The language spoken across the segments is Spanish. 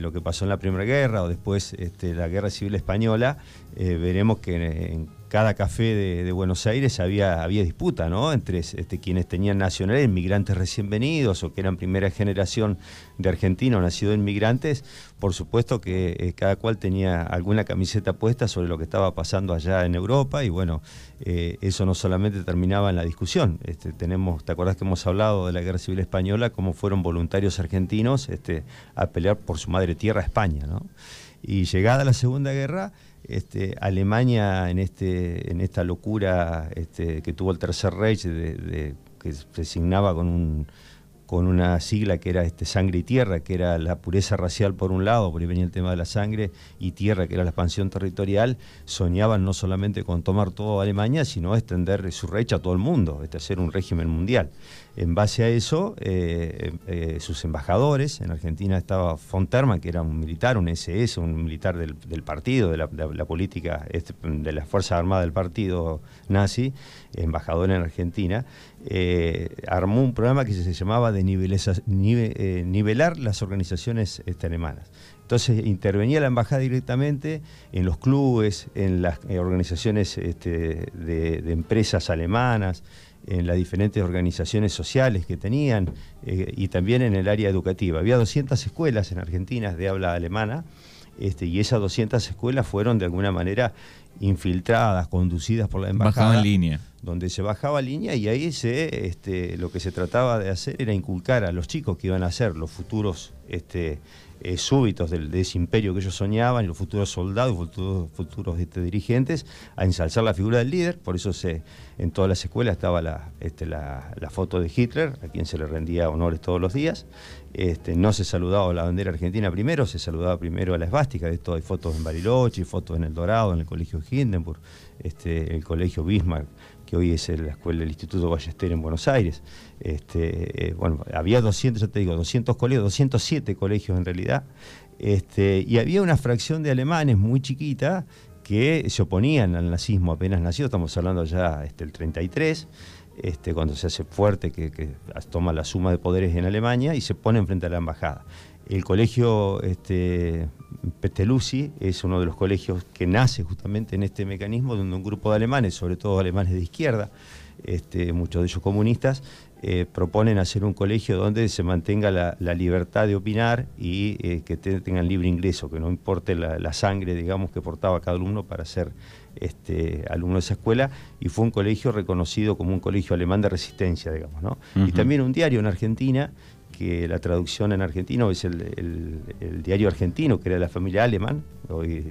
Lo que pasó en la Primera Guerra o después la Guerra Civil Española, veremos que en cada café de Buenos Aires había disputa, ¿no? Entre quienes tenían nacionalidad, inmigrantes recién venidos o que eran primera generación de argentinos nacidos inmigrantes. Por supuesto que cada cual tenía alguna camiseta puesta sobre lo que estaba pasando allá en Europa y bueno, eso no solamente terminaba en la discusión. ¿Te acordás que hemos hablado de la Guerra Civil Española, cómo fueron voluntarios argentinos a pelear por su madre tierra, España, ¿no? Y llegada la Segunda Guerra, Alemania en esta locura que tuvo el Tercer Reich, que se designaba con una sigla que era sangre y tierra, que era la pureza racial por un lado, por ahí venía el tema de la sangre, y tierra, que era la expansión territorial, soñaban no solamente con tomar toda Alemania, sino extender su Reich a todo el mundo, hacer un régimen mundial. En base a eso, sus embajadores, en Argentina estaba von Thermann, que era un militar, un SS, un militar del partido, de la política, de las Fuerzas Armadas del partido nazi, embajador en Argentina, armó un programa que se llamaba de nivelar las organizaciones alemanas. Entonces intervenía la embajada directamente en los clubes, en las organizaciones de empresas alemanas, en las diferentes organizaciones sociales que tenían y también en el área educativa. Había 200 escuelas en Argentina de habla alemana y esas 200 escuelas fueron de alguna manera infiltradas, conducidas por la embajada. Bajaban línea. Donde se bajaba línea y ahí lo que se trataba de hacer era inculcar a los chicos que iban a ser los futuros súbitos de ese imperio que ellos soñaban, los futuros soldados, futuros dirigentes, a ensalzar la figura del líder. Por eso en todas las escuelas estaba la foto de Hitler, a quien se le rendía honores todos los días. No se saludaba la bandera argentina primero, se saludaba primero a la esvástica. De esto hay fotos en Bariloche, fotos en El Dorado, en el colegio Hindenburg, el colegio Bismarck, que hoy es la escuela del Instituto Ballester en Buenos Aires. Bueno, había 200, ya te digo, 200 colegios, 207 colegios en realidad, y había una fracción de alemanes muy chiquita que se oponían al nazismo apenas nacido, estamos hablando ya el 33, cuando se hace fuerte, que toma la suma de poderes en Alemania y se pone frente a la embajada. El colegio Petelussi es uno de los colegios que nace justamente en este mecanismo, donde un grupo de alemanes, sobre todo alemanes de izquierda, muchos de ellos comunistas, proponen hacer un colegio donde se mantenga la libertad de opinar y que tengan libre ingreso, que no importe la sangre, digamos, que portaba cada alumno para ser alumno de esa escuela, y fue un colegio reconocido como un colegio alemán de resistencia, digamos, ¿no? Uh-huh. Y también un diario en Argentina, que la traducción en argentino es el diario argentino, que era de la familia Alemán. Hoy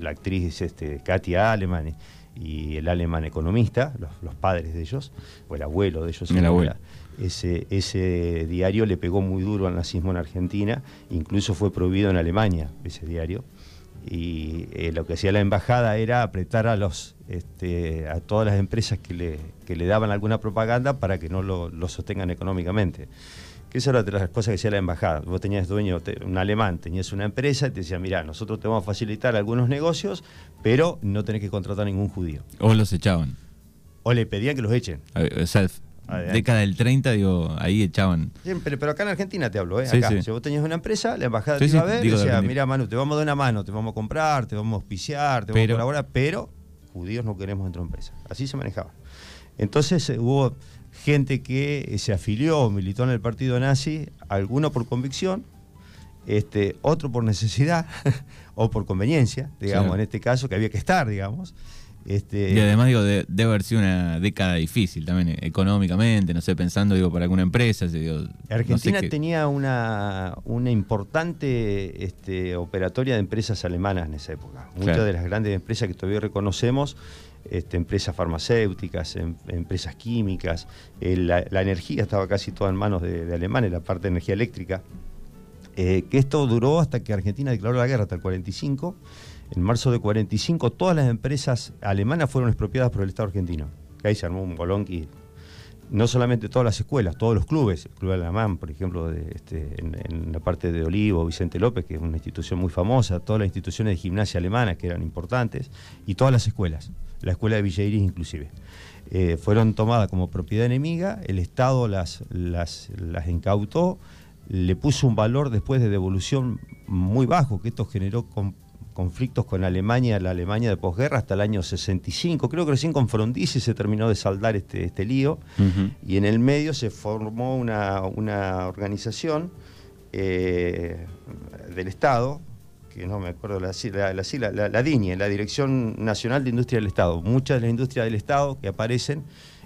la actriz es Katy Alemán y el alemán economista, los padres de ellos, o el abuelo de ellos. El abuelo. Ese diario le pegó muy duro al nazismo en Argentina, incluso fue prohibido en Alemania ese diario. Y lo que hacía la embajada era apretar a todas las empresas que le daban alguna propaganda para que no lo sostengan económicamente. Que esa era de las cosas que hacía la embajada. Vos tenías un alemán, tenías una empresa y te decían, mirá, nosotros te vamos a facilitar algunos negocios, pero no tenés que contratar ningún judío. O los echaban. O le pedían que los echen. O sea, década del 30, digo, ahí echaban. Sí, pero acá en Argentina te hablo, ¿eh? Acá. Sí, sí. Si vos tenías una empresa, la embajada te iba a ver y decía, mirá, Manu, te vamos a dar una mano, te vamos a comprar, te vamos a auspiciar, te vamos a colaborar, pero judíos no queremos dentro de empresa. Así se manejaba. Entonces hubo gente que se afilió o militó en el partido nazi, alguno por convicción, otro por necesidad o por conveniencia, digamos, sí. En este caso que había que estar, digamos. Y además, digo, debe haber sido una década difícil también económicamente, no sé, pensando, digo, para alguna empresa. Digo, Argentina no sé tenía una importante operatoria de empresas alemanas en esa época. Claro. Muchas de las grandes empresas que todavía reconocemos, empresas farmacéuticas, empresas químicas, la energía estaba casi toda en manos de alemanes, la parte de energía eléctrica, que esto duró hasta que Argentina declaró la guerra, hasta el 45. En marzo de 45 todas las empresas alemanas fueron expropiadas por el Estado argentino. Ahí se armó un bolonqui. No solamente todas las escuelas, todos los clubes. El Club Alemán, por ejemplo, en la parte de Olivo, Vicente López, que es una institución muy famosa, todas las instituciones de gimnasia alemanas que eran importantes, y todas las escuelas, la escuela de Villa Irín inclusive. Fueron tomadas como propiedad enemiga, el Estado las incautó, le puso un valor después de devolución muy bajo, que esto generó conflictos con Alemania, la Alemania de posguerra, hasta el año 65. Creo que recién con Frondizi se terminó de saldar este lío. Y en el medio se formó una organización del Estado, que no me acuerdo la DINIE, la Dirección Nacional de Industria del Estado. Muchas de las industrias del Estado que aparecen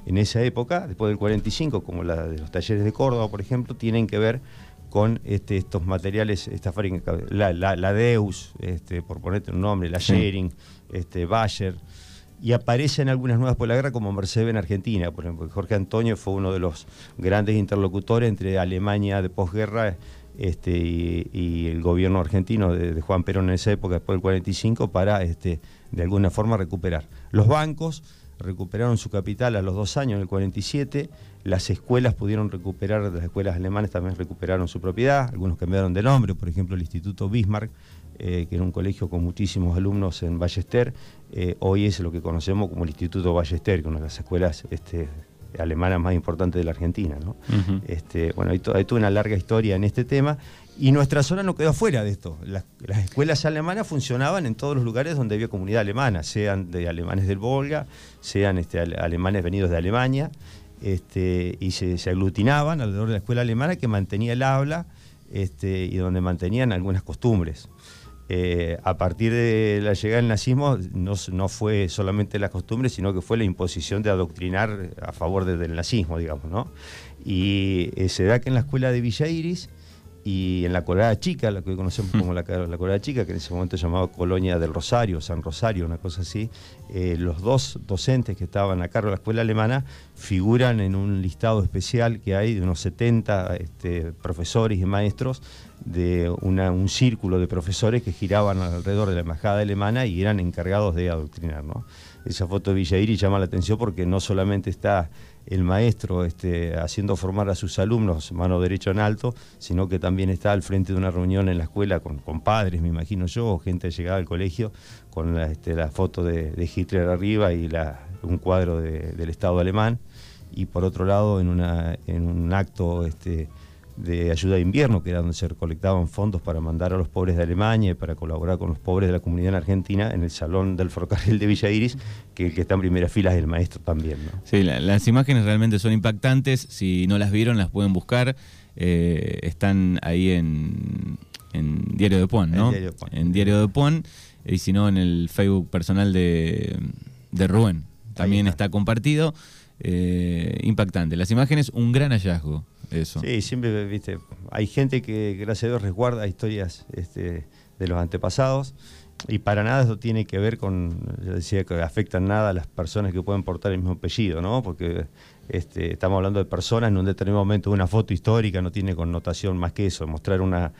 en esa época, después del 45, como la de los talleres de Córdoba, por ejemplo, tienen que ver con estos materiales, esta fábrica, la Deus, por ponerte un nombre, la Schering, Bayer, y aparecen algunas nuevas por la guerra, como Mercedes en Argentina, por ejemplo. Jorge Antonio fue uno de los grandes interlocutores entre Alemania de posguerra y el gobierno argentino de Juan Perón en esa época, después del 45, para de alguna forma recuperar. Los bancos recuperaron su capital a los 2 años, en el 47, las escuelas pudieron recuperar, las escuelas alemanas también recuperaron su propiedad, algunos cambiaron de nombre, por ejemplo el Instituto Bismarck, que era un colegio con muchísimos alumnos en Ballester, hoy es lo que conocemos como el Instituto Ballester, que es una de las escuelas alemanas más importantes de la Argentina, ¿no? Bueno, ahí tuve una larga historia en este tema, y nuestra zona no quedó fuera de esto. Las escuelas alemanas funcionaban en todos los lugares donde había comunidad alemana, sean de alemanes del Volga, sean alemanes venidos de Alemania, y se aglutinaban alrededor de la escuela alemana, que mantenía el habla y donde mantenían algunas costumbres. A partir de la llegada del nazismo no fue solamente la costumbre, sino que fue la imposición de adoctrinar a favor del nazismo, digamos, ¿no? Y se da que en la escuela de Villa Iris y en la Colorada Chica, la que hoy conocemos como la Colorada Chica, que en ese momento se llamaba Colonia del Rosario, San Rosario, una cosa así, los 2 docentes que estaban a cargo de la escuela alemana figuran en un listado especial que hay de unos 70 profesores y maestros de un círculo de profesores que giraban alrededor de la embajada alemana y eran encargados de adoctrinar, ¿no? Esa foto de Villa Iris llama la atención porque no solamente está el maestro haciendo formar a sus alumnos mano derecha en alto, sino que también está al frente de una reunión en la escuela con padres, me imagino yo, o gente llegada al colegio, con la foto de Hitler arriba y un cuadro del Estado alemán. Y por otro lado, en un acto de ayuda de invierno, que era donde se recolectaban fondos para mandar a los pobres de Alemania y para colaborar con los pobres de la comunidad en Argentina, en el salón del ferrocarril de Villa Iris, que está en primera fila es el maestro también, ¿no? Sí, las imágenes realmente son impactantes. Si no las vieron, las pueden buscar. Están ahí en Diario de Pon, ¿no? En Diario de Pon, y si no, en el Facebook personal de Rubén. También está compartido. Impactante. Las imágenes, un gran hallazgo. Eso. Sí, siempre, viste, hay gente que, gracias a Dios, resguarda historias de los antepasados, y para nada eso tiene que ver con, yo decía que afectan nada a las personas que pueden portar el mismo apellido, ¿no? Porque estamos hablando de personas en un determinado momento. Una foto histórica no tiene connotación más que eso, mostrar una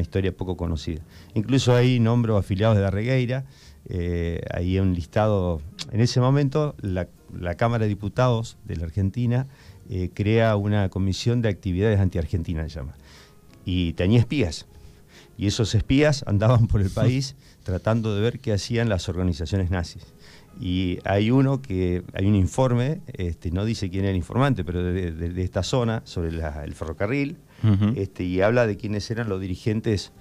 historia poco conocida. Incluso ahí nombro afiliados de Darregueira, ahí un listado. En ese momento la Cámara de Diputados de la Argentina crea una comisión de actividades antiargentinas, se llama, y tenía espías, y esos espías andaban por el país tratando de ver qué hacían las organizaciones nazis. Y hay un informe, no dice quién era el informante, pero de esta zona, sobre el ferrocarril, y habla de quiénes eran los dirigentes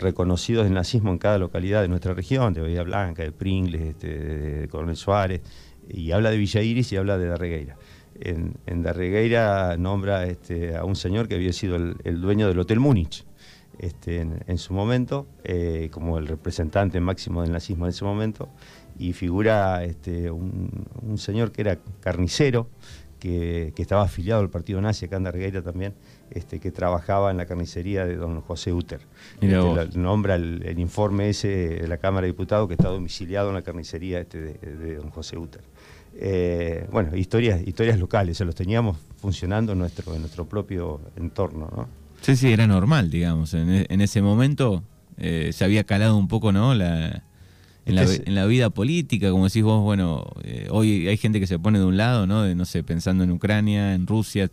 reconocidos del nazismo en cada localidad de nuestra región, de Bahía Blanca, de Pringles, de Coronel Suárez, y habla de Villa Iris y habla de Darregueira. En Darregueira nombra a un señor que había sido el dueño del Hotel Múnich en su momento, como el representante máximo del nazismo en ese momento, y figura un señor que era carnicero, que estaba afiliado al partido nazi acá en Darregueira también, que trabajaba en la carnicería de don José Uter. Nombra el informe ese de la Cámara de Diputados, que está domiciliado en la carnicería de don José Uter. Bueno, historias locales, los teníamos funcionando en nuestro propio entorno, ¿no? Sí, sí, era normal, digamos, en ese momento se había calado un poco, ¿no? En la vida política, como decís vos, bueno, hoy hay gente que se pone de un lado, ¿no? No sé, pensando en Ucrania, en Rusia,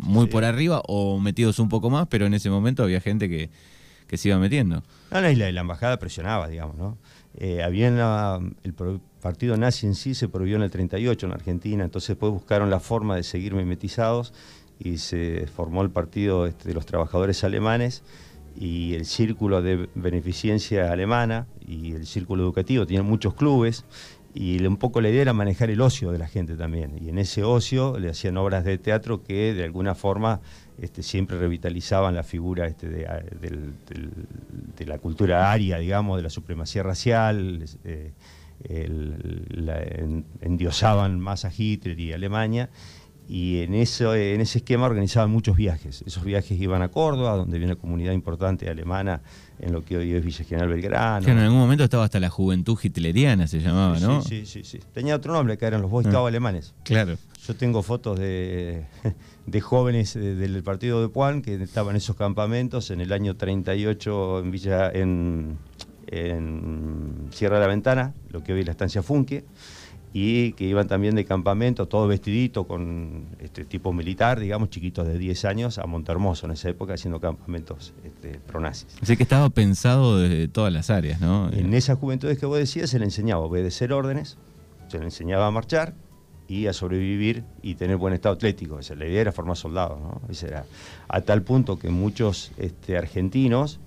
muy por arriba, o metidos un poco más, pero en ese momento había gente que se iba metiendo. No, y la embajada presionaba, digamos, ¿no? El partido nazi en sí se prohibió en el 38 en Argentina, entonces después buscaron la forma de seguir mimetizados y se formó el Partido de los Trabajadores Alemanes y el Círculo de Beneficencia Alemana y el Círculo Educativo. Tenían muchos clubes y un poco la idea era manejar el ocio de la gente también. Y en ese ocio le hacían obras de teatro que de alguna forma siempre revitalizaban la figura de la cultura aria, digamos, de la supremacía racial. Endiosaban más a Hitler y a Alemania. Y en ese esquema organizaban muchos viajes. Esos viajes iban a Córdoba, donde había una comunidad importante alemana en lo que hoy es Villa General Belgrano. Que en algún momento estaba hasta la Juventud Hitleriana, se llamaba, ¿no? Sí, sí, sí. Tenía otro nombre, que eran los Boy Scouts alemanes. Claro. Yo tengo fotos de jóvenes del partido de Puan que estaban en esos campamentos en el año 38 en Sierra de la Ventana, lo que hoy es la estancia Funke. Y que iban también de campamento, todos vestiditos con tipo militar, digamos, chiquitos de 10 años, a Montehermoso en esa época, haciendo campamentos pronazis. Así que estaba pensado desde todas las áreas, ¿no? En esas juventudes que vos decías se le enseñaba a obedecer órdenes, se le enseñaba a marchar y a sobrevivir y tener buen estado atlético. O sea, la idea era formar soldados, ¿no? Esa era, a tal punto que muchos argentinos,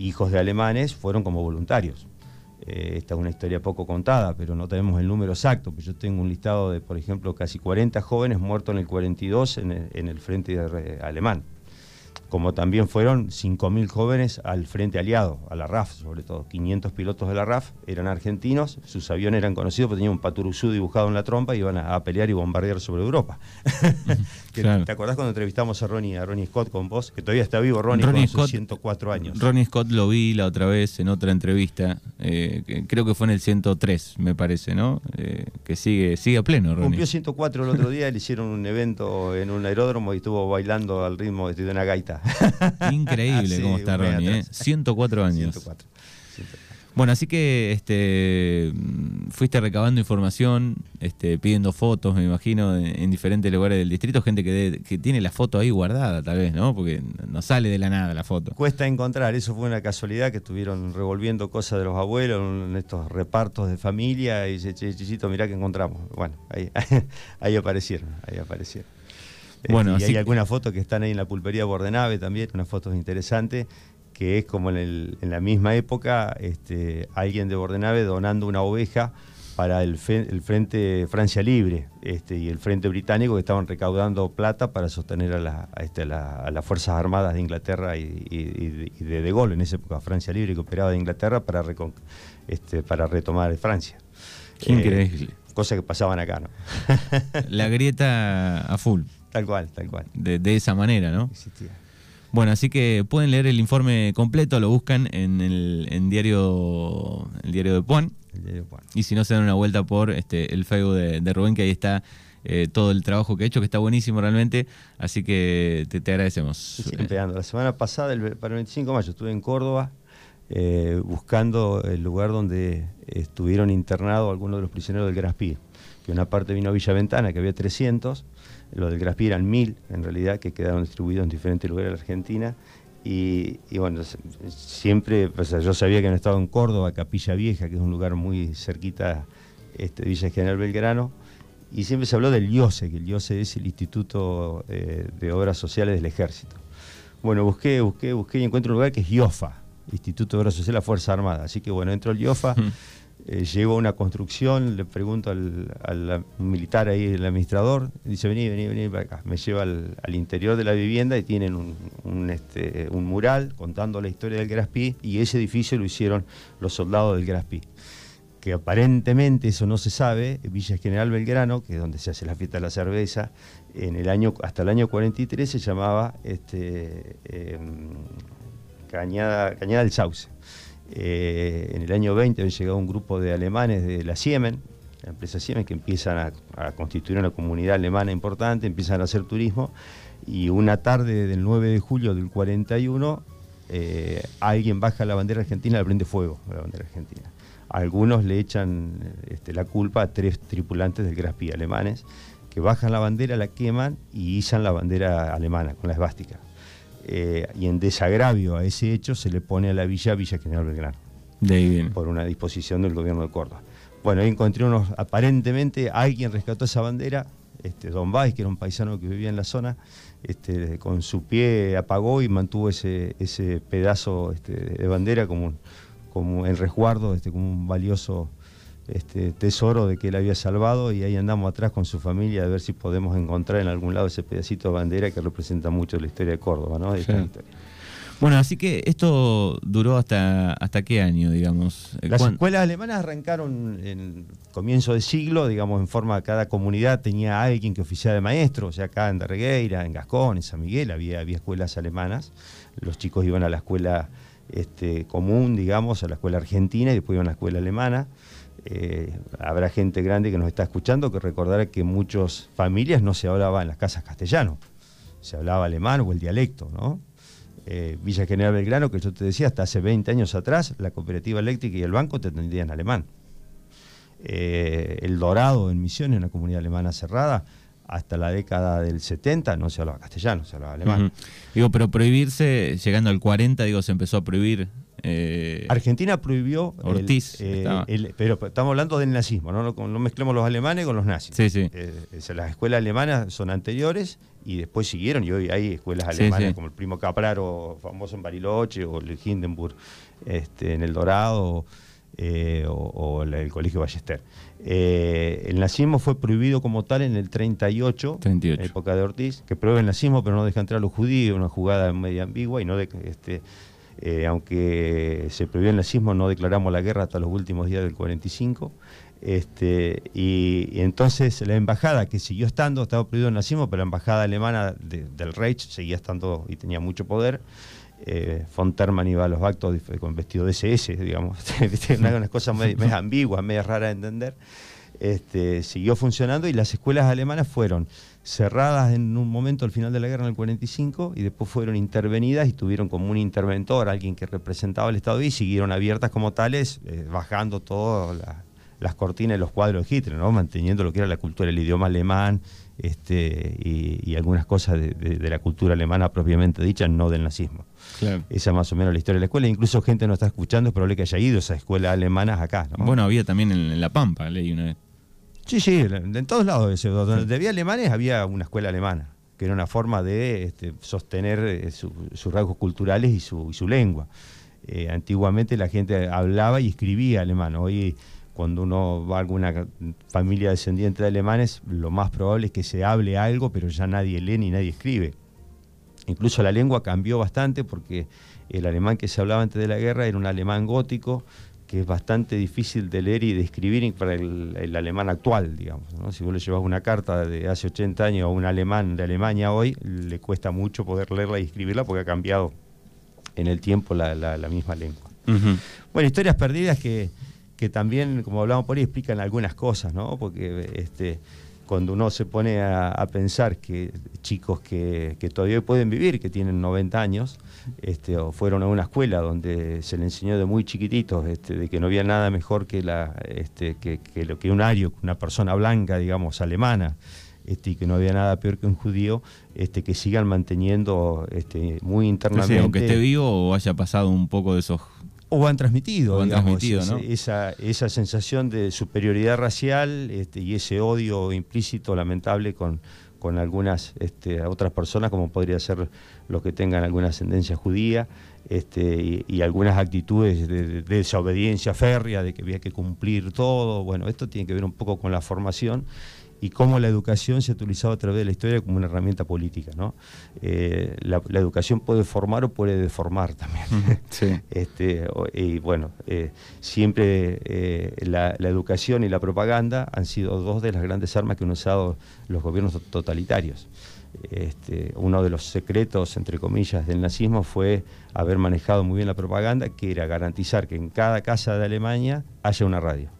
hijos de alemanes, fueron como voluntarios. Esta es una historia poco contada, pero no tenemos el número exacto. Pero yo tengo un listado de, por ejemplo, casi 40 jóvenes muertos en el 42 en el frente alemán. Como también fueron 5.000 jóvenes al frente aliado, a la RAF sobre todo. 500 pilotos de la RAF eran argentinos, sus aviones eran conocidos porque tenían un paturuzú dibujado en la trompa y iban a pelear y bombardear sobre Europa. Claro. ¿Te acordás cuando entrevistamos a Ronnie Scott con vos? Que todavía está vivo Ronnie Scott, sus 104 años. Ronnie Scott lo vi la otra vez en otra entrevista, creo que fue en el 103, me parece, ¿no? Que sigue a pleno Ronnie. Cumplió 104 el otro día, le hicieron un evento en un aeródromo y estuvo bailando al ritmo de una gaita. Increíble. Cómo está Ronnie, 104 años. 104. Bueno, así que fuiste recabando información, pidiendo fotos, me imagino, en diferentes lugares del distrito, gente que tiene la foto ahí guardada, tal vez, ¿no? Porque no sale de la nada la foto. Cuesta encontrar, eso fue una casualidad que estuvieron revolviendo cosas de los abuelos en estos repartos de familia y dice, chichito, mirá que encontramos. Bueno, ahí aparecieron. Bueno, y hay algunas fotos que están ahí en la pulpería Bordenave también, unas fotos interesantes, que es como en la misma época, alguien de Bordenave donando una oveja para el Frente Francia Libre y el Frente Británico, que estaban recaudando plata para sostener a las Fuerzas Armadas de Inglaterra y de Gaulle, en esa época Francia Libre, que operaba de Inglaterra para retomar Francia. Qué increíble. Cosas que pasaban acá, ¿no? La grieta a full. Tal cual, tal cual. De esa manera, ¿no? Existía. Bueno, así que pueden leer el informe completo, lo buscan en el diario de Pon. El diario de Pon. Y si no, se dan una vuelta por el Facebook de Rubén, que ahí está todo el trabajo que ha hecho, que está buenísimo realmente. Así que te agradecemos. Sí, la semana pasada, para el 25 de mayo, estuve en Córdoba buscando el lugar donde estuvieron internados algunos de los prisioneros del Graf Spee. Que una parte vino a Villa Ventana, que había 300. Los del Graf Spee eran 1.000, en realidad, que quedaron distribuidos en diferentes lugares de la Argentina. Y bueno, siempre, pues, yo sabía que han estado en Córdoba, Capilla Vieja, que es un lugar muy cerquita de Villa General Belgrano. Y siempre se habló del IOSE, que el IOSE es el Instituto de Obras Sociales del Ejército. Bueno, busqué y encuentro un lugar que es IOFA, Instituto de Obras Sociales de la Fuerza Armada. Así que bueno, entro al IOFA. Llego a una construcción, le pregunto al militar ahí, el administrador, dice, vení para acá. Me lleva al interior de la vivienda y tienen un mural contando la historia del Graf Spee, y ese edificio lo hicieron los soldados del Graf Spee. Que aparentemente, eso no se sabe, Villa General Belgrano, que es donde se hace la fiesta de la cerveza, hasta el año 43 se llamaba Cañada del Sauce. En el año 20 había llegado un grupo de alemanes de la Siemens, la empresa Siemens, que empiezan a constituir una comunidad alemana importante, empiezan a hacer turismo, y una tarde del 9 de julio del 41 alguien baja la bandera argentina y le prende fuego a la bandera argentina. Algunos le echan la culpa a 3 tripulantes del Graf Spee alemanes, que bajan la bandera, la queman y izan la bandera alemana con la esvástica. Y en desagravio a ese hecho se le pone a la villa General Belgrano, de ahí viene, por una disposición del gobierno de Córdoba. Bueno, ahí encontré aparentemente alguien rescató esa bandera, Don Báez, que era un paisano que vivía en la zona, con su pie apagó y mantuvo ese pedazo de bandera como el resguardo, como un valioso tesoro de que él había salvado, y ahí andamos atrás con su familia a ver si podemos encontrar en algún lado ese pedacito de bandera que representa mucho la historia de Córdoba, ¿no? De esta historia. Bueno, así que esto duró hasta qué año, digamos. Las escuelas alemanas arrancaron en comienzo de siglo, digamos, en forma, cada comunidad tenía a alguien que oficiaba de maestro. O sea, acá en Darregueira, en Gascón, en San Miguel había escuelas alemanas. Los chicos iban a la escuela común, digamos, a la escuela argentina, y después iban a la escuela alemana. Habrá gente grande que nos está escuchando que recordará que muchas familias no se hablaba en las casas castellano, se hablaba alemán o el dialecto, ¿no? Villa General Belgrano, que yo te decía, hasta hace 20 años atrás, la cooperativa eléctrica y el banco te atendían alemán. El Dorado, en Misiones, una comunidad alemana cerrada, hasta la década del 70 no se hablaba castellano, se hablaba alemán. Uh-huh. Digo, pero prohibirse, llegando al 40, digo, se empezó a prohibir. Argentina prohibió Ortiz, pero estamos hablando del nazismo, no mezclemos los alemanes con los nazis. Sí, sí. Las escuelas alemanas son anteriores y después siguieron, y hoy hay escuelas alemanas, sí, sí, como el Primo Capraro, famoso en Bariloche, o el Hindenburg en El Dorado, o el Colegio Ballester. El nazismo fue prohibido como tal en el 38, en época de Ortiz, que prohíbe el nazismo pero no deja entrar a los judíos, una jugada medio ambigua, y no de aunque se prohibió el nazismo, no declaramos la guerra hasta los últimos días del 45. Y entonces la embajada, que siguió estando, estaba prohibido el nazismo, pero la embajada alemana del Reich seguía estando y tenía mucho poder. Von Thermann iba a los actos con vestido de SS, digamos. Unas cosas medio ambiguas, medio raras de entender. Siguió funcionando, y las escuelas alemanas fueron cerradas en un momento al final de la guerra, en el 45, y después fueron intervenidas y tuvieron como un interventor, alguien que representaba al Estado, y siguieron abiertas como tales, bajando todas las cortinas y los cuadros de Hitler, ¿no? Manteniendo lo que era la cultura, el idioma alemán, y algunas cosas de la cultura alemana propiamente dicha, no del nazismo. Claro. Esa más o menos la historia de la escuela. Incluso gente no está escuchando, es probable que haya ido a esas escuelas alemanas acá, ¿no? Bueno, había también en La Pampa, leí una vez. Sí, en todos lados. Donde había alemanes había una escuela alemana, que era una forma de sostener sus rasgos culturales y su lengua. Antiguamente la gente hablaba y escribía alemán. Hoy, cuando uno va a alguna familia descendiente de alemanes, lo más probable es que se hable algo, pero ya nadie lee ni nadie escribe. Incluso la lengua cambió bastante, porque el alemán que se hablaba antes de la guerra era un alemán gótico, que es bastante difícil de leer y de escribir para el alemán actual, digamos, ¿no? Si vos le llevas una carta de hace 80 años a un alemán de Alemania hoy, le cuesta mucho poder leerla y escribirla, porque ha cambiado en el tiempo la misma lengua. Uh-huh. Bueno, historias perdidas que también, como hablábamos por ahí, explican algunas cosas, ¿no? Porque cuando uno se pone a pensar que chicos que todavía pueden vivir, que tienen 90 años, o fueron a una escuela donde se le enseñó de muy chiquititos de que no había nada mejor que lo que un ario, una persona blanca, digamos, alemana, y que no había nada peor que un judío, que sigan manteniendo muy internamente. Sí, aunque esté vivo o haya pasado un poco de esos... O han transmitido, digamos, ¿no? esa sensación de superioridad racial, y ese odio implícito, lamentable, con algunas otras personas, como podría ser los que tengan alguna ascendencia judía, y algunas actitudes de desobediencia férrea, de que había que cumplir todo. Bueno, esto tiene que ver un poco con la formación y cómo la educación se ha utilizado a través de la historia como una herramienta política, ¿no? La educación puede formar o puede deformar también. Sí. Y bueno, siempre la educación y la propaganda han sido dos de las grandes armas que han usado los gobiernos totalitarios. Uno de los secretos, entre comillas, del nazismo fue haber manejado muy bien la propaganda, que era garantizar que en cada casa de Alemania haya una radio.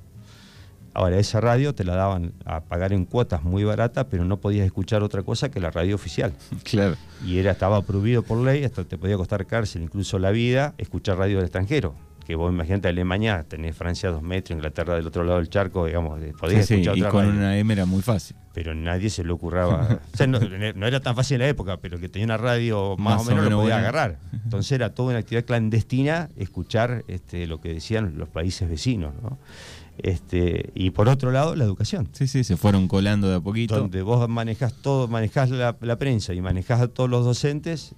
Ahora, esa radio te la daban a pagar en cuotas muy barata, pero no podías escuchar otra cosa que la radio oficial. Claro. Y estaba prohibido por ley, hasta te podía costar cárcel, incluso la vida, escuchar radio del extranjero. Que vos imagínate, Alemania, tenés Francia a 2 metros, Inglaterra del otro lado del charco, digamos, podías escuchar otra radio. Y con una M era muy fácil. Pero nadie se lo curraba. O sea, no era tan fácil en la época, pero el que tenía una radio más o menos lo podía agarrar. Entonces era toda una actividad clandestina escuchar lo que decían los países vecinos, ¿no? Y por otro lado, la educación. Sí, sí, se fueron colando de a poquito. Donde vos manejás todo, manejás la prensa y manejás a todos los docentes,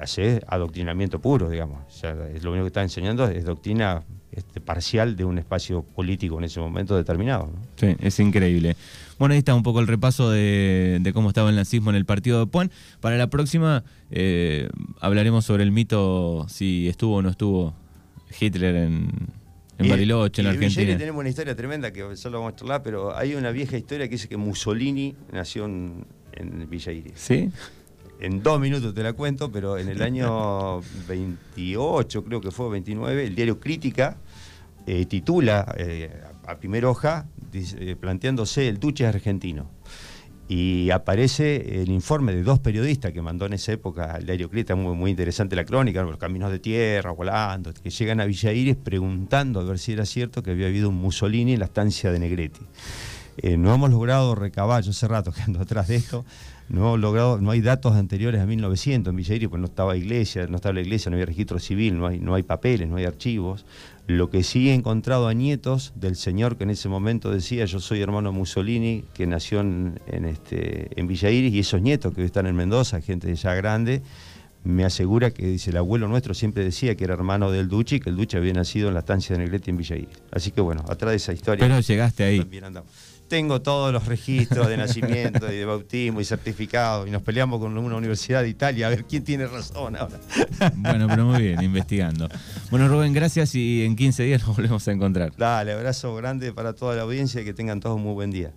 hacés adoctrinamiento puro, digamos. O sea, lo único que está enseñando es doctrina parcial de un espacio político en ese momento determinado, ¿no? Sí, es increíble. Bueno, ahí está un poco el repaso de cómo estaba el nazismo en el partido de Pon. Para la próxima hablaremos sobre el mito, si estuvo o no estuvo Hitler en Bariloche, en Argentina. En Villa Irín tenemos una historia tremenda que solo vamos a charlar, pero hay una vieja historia que dice que Mussolini nació en Villa Irín. ¿Sí? En 2 minutos te la cuento, pero en el año 28, creo que fue 29, el diario Crítica titula a primera hoja planteándose el Duce argentino. Y aparece el informe de 2 periodistas que mandó en esa época al diario Crítica, muy, muy interesante la crónica, los caminos de tierra, volando, que llegan a Villa Iris preguntando a ver si era cierto que había habido un Mussolini en la estancia de Negretti. No hemos logrado recabar, yo hace rato que ando atrás de esto, no hay datos anteriores a 1900 en Villa Iris, porque no estaba la iglesia, no había registro civil, no hay papeles, no hay archivos. Lo que sí he encontrado a nietos del señor que en ese momento decía: yo soy hermano Mussolini, que nació en Villa Iris, y esos nietos que hoy están en Mendoza, gente ya grande, me asegura que dice: el abuelo nuestro siempre decía que era hermano del Duce y que el Duce había nacido en la estancia de Negretti en Villa Iris. Así que bueno, atrás de esa historia. Pero llegaste ahí. También andamos. Tengo todos los registros de nacimiento y de bautismo y certificado, y nos peleamos con una universidad de Italia a ver quién tiene razón ahora. Bueno, pero muy bien, investigando. Bueno, Rubén, gracias, y en 15 días nos volvemos a encontrar. Dale, abrazo grande para toda la audiencia y que tengan todos un muy buen día.